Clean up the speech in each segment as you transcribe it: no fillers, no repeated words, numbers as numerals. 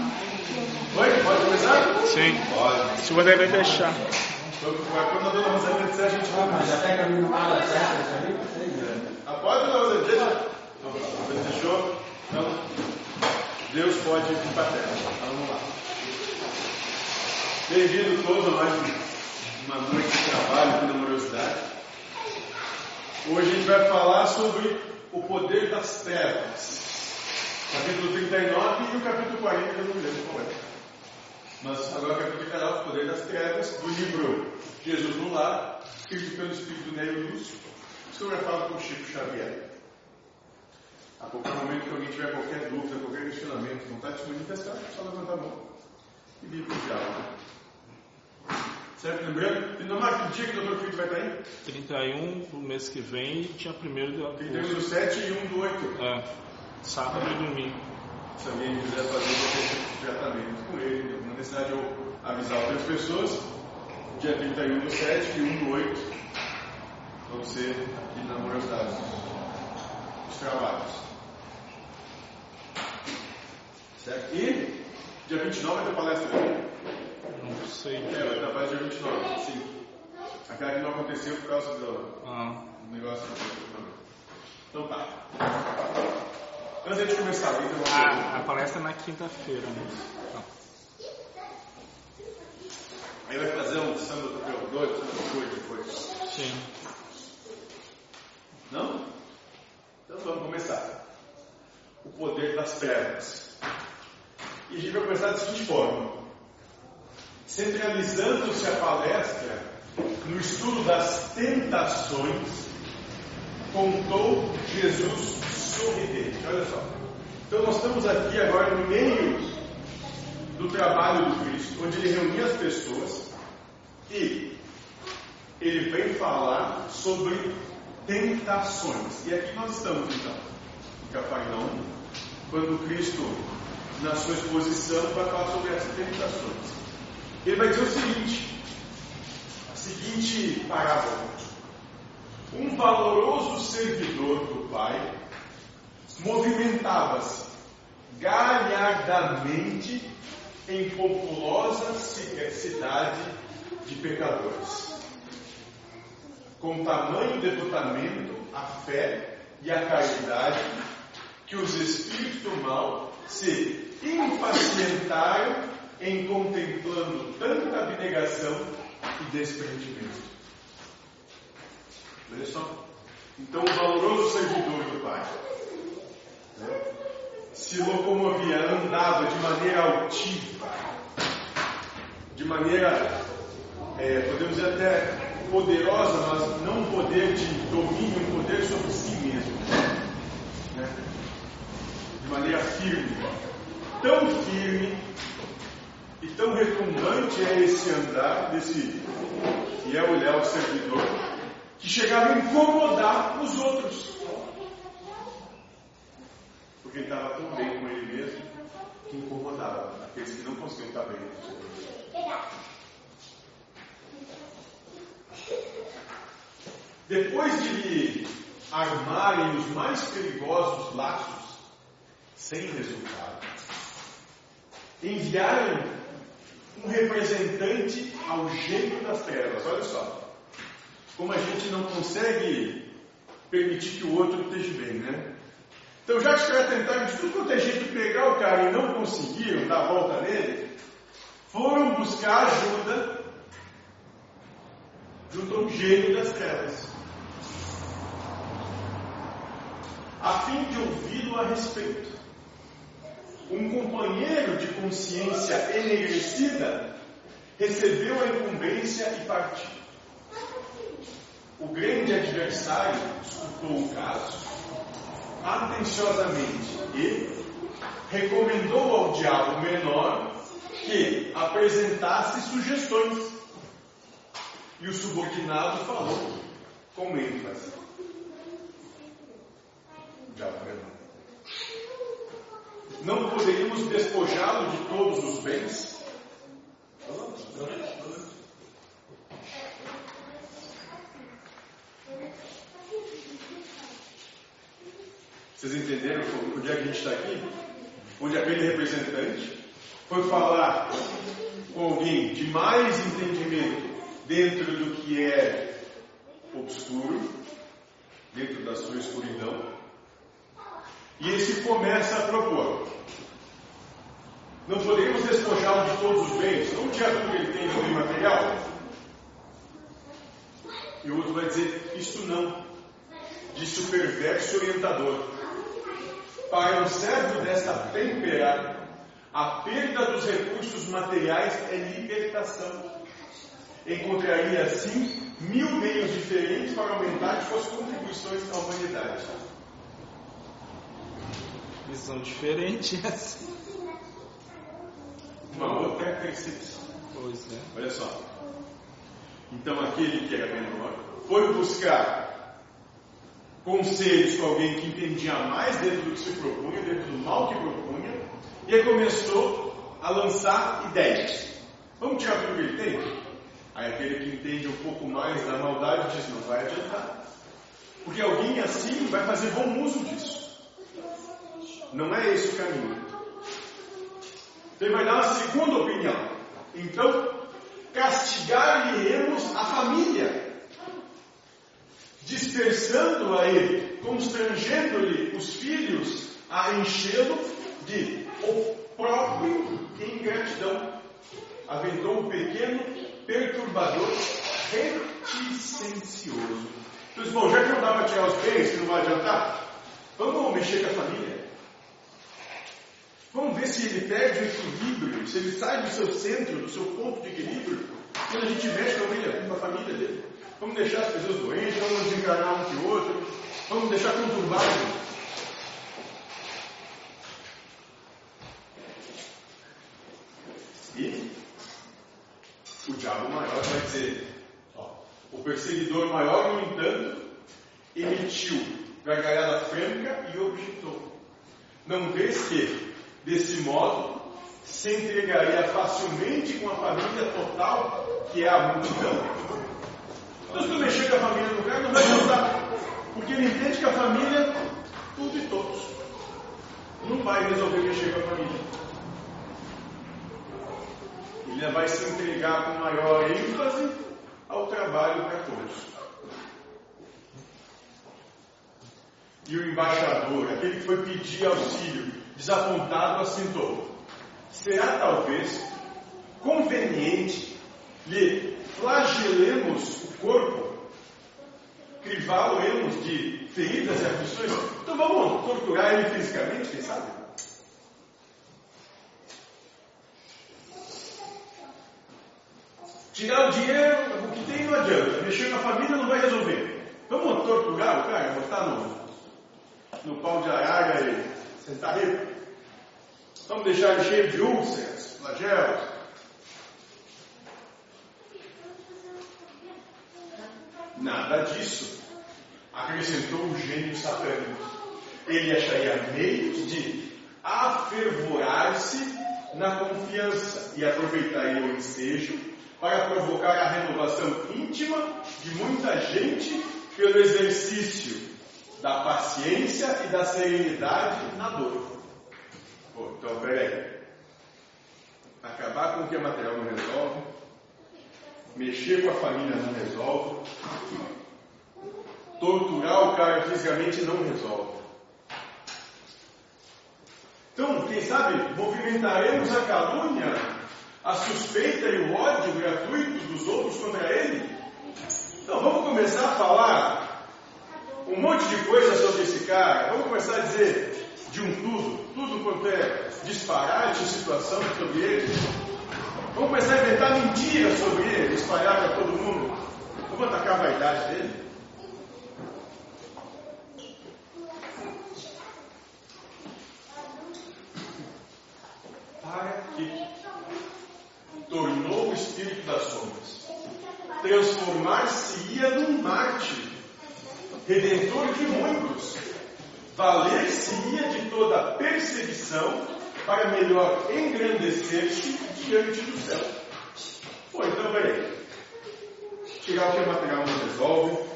Oi, pode começar? Sim. Pode. Se você vai fechar. Quando a dona Rosalina disser, a gente vai mais. Já pega a minha mala certa, já nem precisa. Após a dona Rosalina, não fechou? Não. Deus pode vir para a terra. Então, vamos lá. Bem-vindo todos a mais uma noite de trabalho com amorosidade. Hoje a gente vai falar sobre o poder das trevas. Capítulo 39 e o capítulo 40, eu não me lembro qual é. Mas agora o capítulo 39, o Poder das Trevas, do livro Jesus no Lar, escrito pelo espírito Nero de Lúcio, psicografado por Chico Xavier. A qualquer momento que alguém tiver qualquer dúvida, qualquer questionamento, vontade de se manifestar, é só levantar a mão e vir para o diálogo. Certo? Lembrando? E não mais que dia que o Dr. Felipe vai estar aí? 31 do mês que vem e dia 1 do agosto. 31 do 7 e 1 do 8. É. Sábado e domingo. Se alguém quiser fazer o tratamento com ele, não é necessário eu avisar outras pessoas. Dia 31 do 7 e 1 do 8 vão ser aqui na Morosidade os trabalhos. Certo? E dia 29 vai ter palestra aqui? Não sei. É, vai ter a palestra dia 29, sim. Aquela que não aconteceu por causa do negócio. Então tá. Antes de começar, a palestra é na quinta-feira. Né? Aí vai fazer um samba do meu doido, depois. Sim. Não? Então vamos começar. O poder das trevas. E a gente vai começar da seguinte forma: centralizando-se a palestra no estudo das tentações, contou Jesus sorridente. Olha só. Então nós estamos aqui agora no meio do trabalho do Cristo, onde ele reunia as pessoas e ele vem falar sobre tentações. E aqui nós estamos então, em Cafarnaum, quando Cristo, na sua exposição, vai falar sobre as tentações. Ele vai dizer o seguinte, a seguinte parábola. Um valoroso servidor do Pai movimentava-se galhardamente em populosa cidade de pecadores, com tamanho devotamento à fé e à caridade que os espíritos do mal se impacientaram em contemplando tanta abnegação e desprendimento. Olha só. Então o valoroso servidor do Pai, né, se locomovia, andava de maneira altiva, de maneira, podemos dizer até poderosa, mas não um poder de domínio, um poder sobre si mesmo, né, de maneira firme, tão firme e tão retumbante é esse andar desse fiel olhar ao servidor, que chegava a incomodar os outros. Porque ele estava tão bem com ele mesmo que incomodava aqueles que não conseguiam estar bem com os outros. Depois de lhe armarem os mais perigosos laços, sem resultado, enviaram um representante ao gênio das trevas. Olha só. Como a gente não consegue permitir que o outro esteja bem, né? Então, já que os caras tentaram de tudo quanto é jeito pegar o cara e não conseguiram dar a volta nele, foram buscar ajuda junto a um gênio das trevas, a fim de ouvi-lo a respeito. Um companheiro de consciência enegrecida recebeu a incumbência e partiu. O grande adversário escutou o caso atenciosamente e recomendou ao diabo menor que apresentasse sugestões. E o subordinado falou com ênfase. O diabo menor. Não poderíamos despojá-lo de todos os bens? Vocês entenderam onde é que a gente está aqui? Onde aquele representante foi falar com alguém de mais entendimento dentro do que é obscuro, dentro da sua escuridão, e ele se começa a propor: não podemos despojá-lo de todos os bens, não tinha tudo que ele tem de bem material? E o outro vai dizer: isto não, disse o perverso orientador, para um servo desta fé imperada, a perda dos recursos materiais é libertação. Encontraria assim 1000 meios diferentes para aumentar suas contribuições à humanidade. Visão diferente é assim. Uma outra percepção. Pois é. Olha só. Então aquele que era menor foi buscar conselhos com alguém que entendia mais dentro do que se propunha, dentro do mal que propunha, e aí começou a lançar ideias. Vamos tirar tudo que ele tem? Aí aquele que entende um pouco mais da maldade diz: não vai adiantar, porque alguém assim vai fazer bom uso disso. Não é esse o caminho. Ele vai dar uma segunda opinião. Então, castigar-lhe-emos a família, dispersando a ele, constrangendo-lhe os filhos a enchê-lo de opróbrio e ingratidão. Aventou um pequeno, perturbador, reticencioso. Então, irmão, já que não dá para tirar os bens, que não vai adiantar, vamos mexer com a família. Vamos ver se ele perde o equilíbrio, se ele sai do seu centro, do seu ponto de equilíbrio, quando a gente mexe com a família dele. Vamos deixar as pessoas doentes, vamos nos enganar um que o outro, vamos deixar conturbado. E o diabo maior vai dizer: ó, o perseguidor maior, no entanto, emitiu gargalhada franca e objetou: não vês que, desse modo, se entregaria facilmente com a família total, que é a multidão? Então, se tu mexer com a família do cara, não vai ajudar, porque ele entende que a família, tudo e todos, não vai resolver mexer com a família. Ele vai se entregar com maior ênfase ao trabalho para todos. E o embaixador, aquele que foi pedir auxílio, desapontado, assentou: será talvez conveniente lhe flagelemos o corpo, crivá-lo-emos de feridas e aflições? Então vamos torturar ele fisicamente, quem sabe? Tirar o dinheiro, o que tem não adianta. Mexer com a família não vai resolver. Vamos torturar o cara, botar no pau de arara e sentar ele. Vamos deixar ele cheio de úlceras, flagelos. Nada disso, acrescentou o gênio satânico. Ele acharia meios de afervorar-se na confiança e aproveitaria o ensejo para provocar a renovação íntima de muita gente pelo exercício da paciência e da serenidade na dor. Pô, então, peraí. Acabar com o que é material não resolve, mexer com a família não resolve, torturar o cara fisicamente não resolve. Então, quem sabe, movimentaremos a calúnia, a suspeita e o ódio gratuito dos outros contra ele? Então vamos começar a falar um monte de coisa sobre esse cara. Vamos começar a dizer de um tudo quanto é disparate, situação sobre ele. Vamos começar a inventar mentiras sobre ele, espalhar para todo mundo. Vamos atacar a vaidade dele. Para que tornou o espírito das sombras, transformar-se-ia num mártir, redentor de muitos, valer-se-ia de toda perseguição para melhor engrandecer-se diante do céu. Pô, então peraí, tirar o que é material não resolve,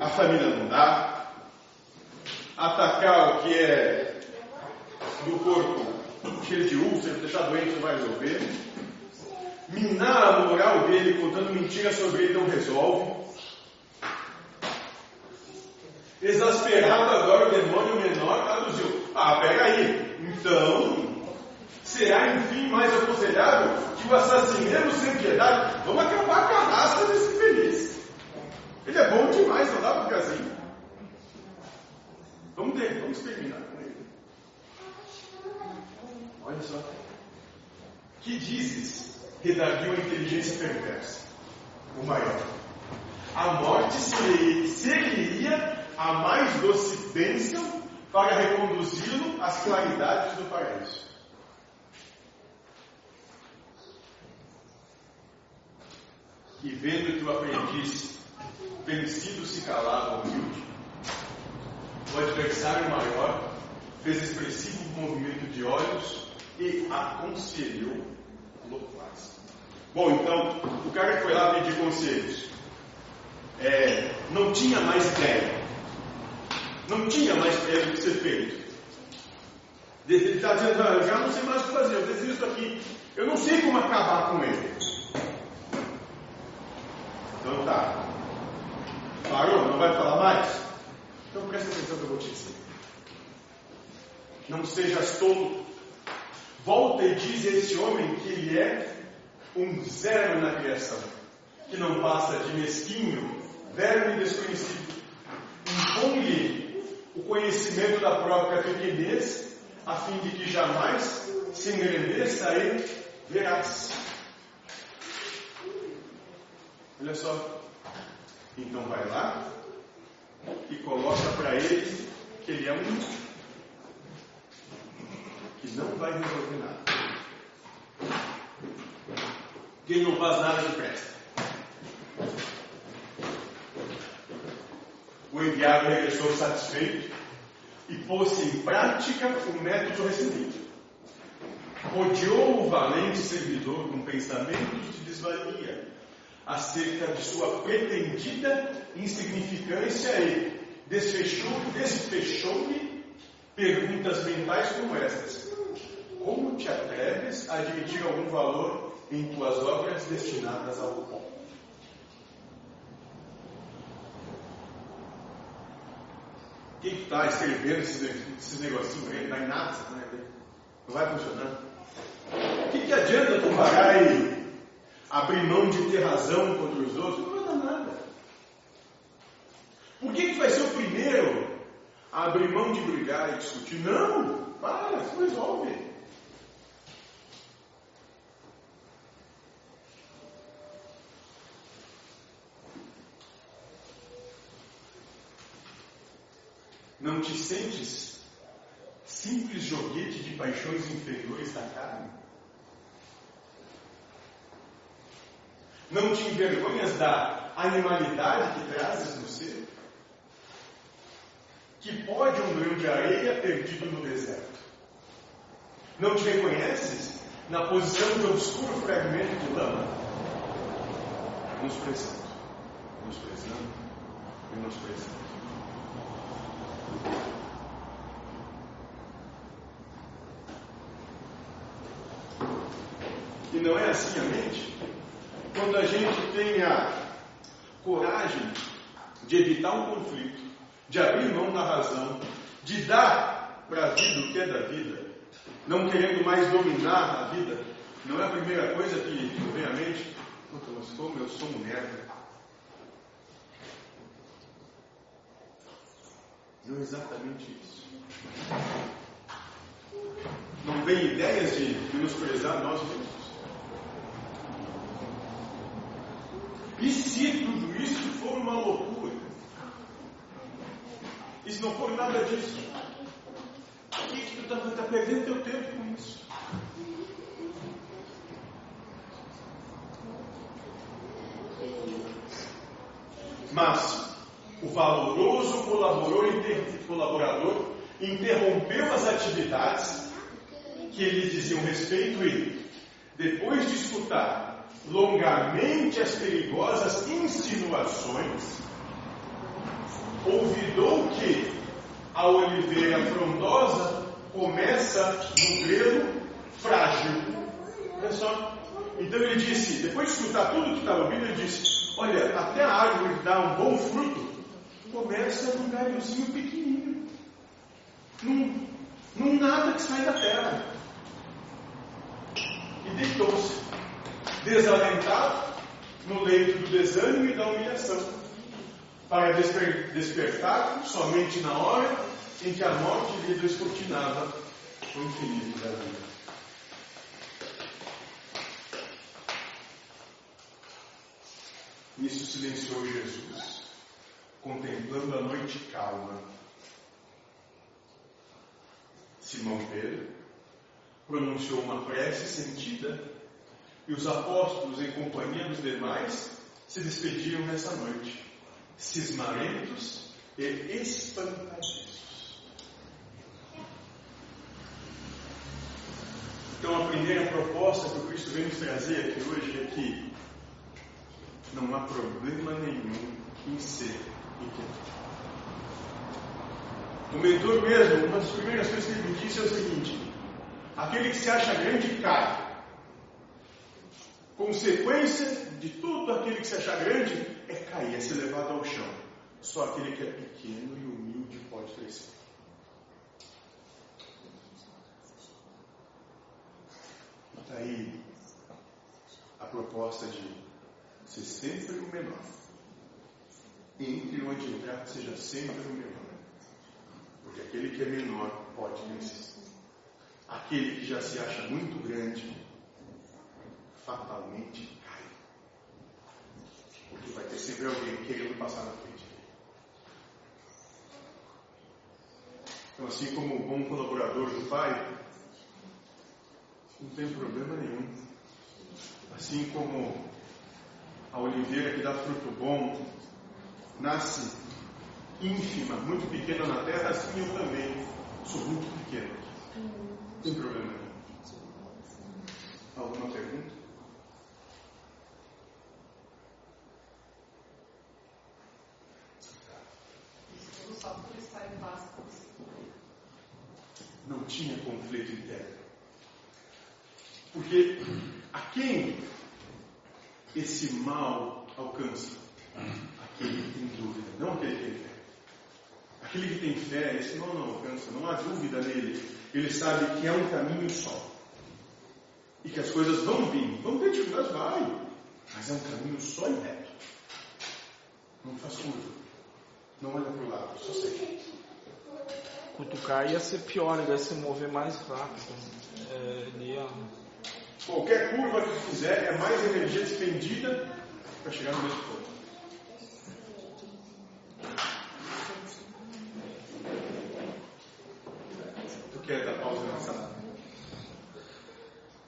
a família não dá, atacar o que é do corpo cheio de úlceras, deixar doente não vai resolver. Minar a moral dele contando mentiras sobre ele não resolve. Exasperado agora o demônio menor traduziu: ah, peraí, então será enfim mais aconselhável que o assassinemos sem piedade? Vamos acabar com a raça desse infeliz. Ele é bom demais, não dá pra ficar assim. Vamos terminar com ele. Olha só. Que dizes, redarguiu a inteligência perversa, o maior. A morte seguiria a mais doce bênção para reconduzi-lo às claridades do paraíso. E vendo que o aprendiz vencido se calava humilde, o adversário maior fez expressivo movimento de olhos e aconselhou loquaz. Bom, então, o cara que foi lá pedir conselhos não tinha mais ideia. Não tinha mais ideia do que ser feito. Ele está dizendo: ah, eu já não sei mais o que fazer, eu desisto aqui. Eu não sei como acabar com ele. Então tá. Parou? Não vai falar mais? Então presta atenção que eu vou te dizer. Não sejas tolo. Volta e diz a esse homem que ele é um zero na criação, que não passa de mesquinho, verme desconhecido. Impõe-lhe o conhecimento da própria pequenez, a fim de que jamais se engrandeça e verás. Olha só. Então vai lá e coloca para ele que ele é um que não vai resolver nada. Quem não faz nada que presta. O enviado regressou satisfeito e pôs em prática o método recebido. Odiou o valente servidor com pensamentos de desvalia acerca de sua pretendida insignificância e desfechou-lhe perguntas mentais como estas: como te atreves a admitir algum valor em tuas obras destinadas ao pó? Quem está escrevendo esses negocinhos aí, vai nada, não vai funcionar. O que adianta comparar e abrir mão de ter razão contra os outros? Não vai dar nada. Por que vai ser o primeiro a abrir mão de brigar e discutir? Não, para, isso resolve. Não te sentes simples joguete de paixões inferiores da carne? Não te envergonhas da animalidade que trazes no ser? Que pode um grão de areia perdido no deserto? Não te reconheces na posição de obscuro fragmento de lama? Nos prezando. E não é assim a mente. Quando a gente tem a coragem de evitar um conflito, de abrir mão da razão, de dar para a vida o que é da vida, não querendo mais dominar a vida, não é a primeira coisa que vem à mente: mas como eu sou um merda. Não é exatamente isso. Não vem ideias de menosprezar nós mesmos. E se tudo isso for uma loucura? E se não for nada disso? O que tu está perdendo teu tempo com isso? Mas o valoroso colaborador interrompeu as atividades que lhe diziam respeito e, depois de escutar longamente as perigosas insinuações, ouvidou que a oliveira frondosa começa num grelo frágil. Olha só. Então ele disse, depois de escutar tudo que estava ouvindo, ele disse, olha, até a árvore dar um bom fruto, começa num galhozinho pequenininho, num nada que sai da terra. E deitou-se, desalentado, no leito do desânimo e da humilhação, para despertar somente na hora em que a morte lhe descortinava o infinito da vida. Nisso silenciou Jesus, contemplando a noite calma. Simão Pedro pronunciou uma prece sentida e os apóstolos, em companhia dos demais, se despediram nessa noite, cismarentos e espantadíssimos. Então a primeira proposta que o Cristo vem nos trazer aqui hoje é que não há problema nenhum em ser inquieto. O mentor mesmo, uma das primeiras coisas que ele me disse é o seguinte: aquele que se acha grande cai. Consequência de tudo aquele que se acha grande é cair, é ser levado ao chão. Só aquele que é pequeno e humilde pode crescer. Daí a proposta de ser sempre o menor. Entre onde entrar, seja sempre o menor. Porque aquele que é menor pode vencer. Aquele que já se acha muito grande, fatalmente cai. Porque vai ter sempre alguém querendo passar na frente. Então, assim como um bom colaborador do Pai, não tem problema nenhum. Assim como a oliveira que dá fruto bom nasce ínfima, muito pequena na terra, assim eu também sou muito pequeno. Não tem problema nenhum. Alguma pergunta? Só por estar em paz. Não tinha conflito interno. Porque a quem esse mal alcança? Aquele que tem dúvida, não aquele que tem fé. Aquele que tem fé, esse mal não alcança, não há dúvida nele. Ele sabe que é um caminho só. E que as coisas vão vir, vão ter dificuldades, vai. Mas é um caminho só e reto. Não faz curva. Não olha para o lado, só segue. Cutucar ia ser pior, ia se mover mais rápido. Qualquer curva que fizer é mais energia despendida para chegar no mesmo ponto. Tu quer dar pausa nessa?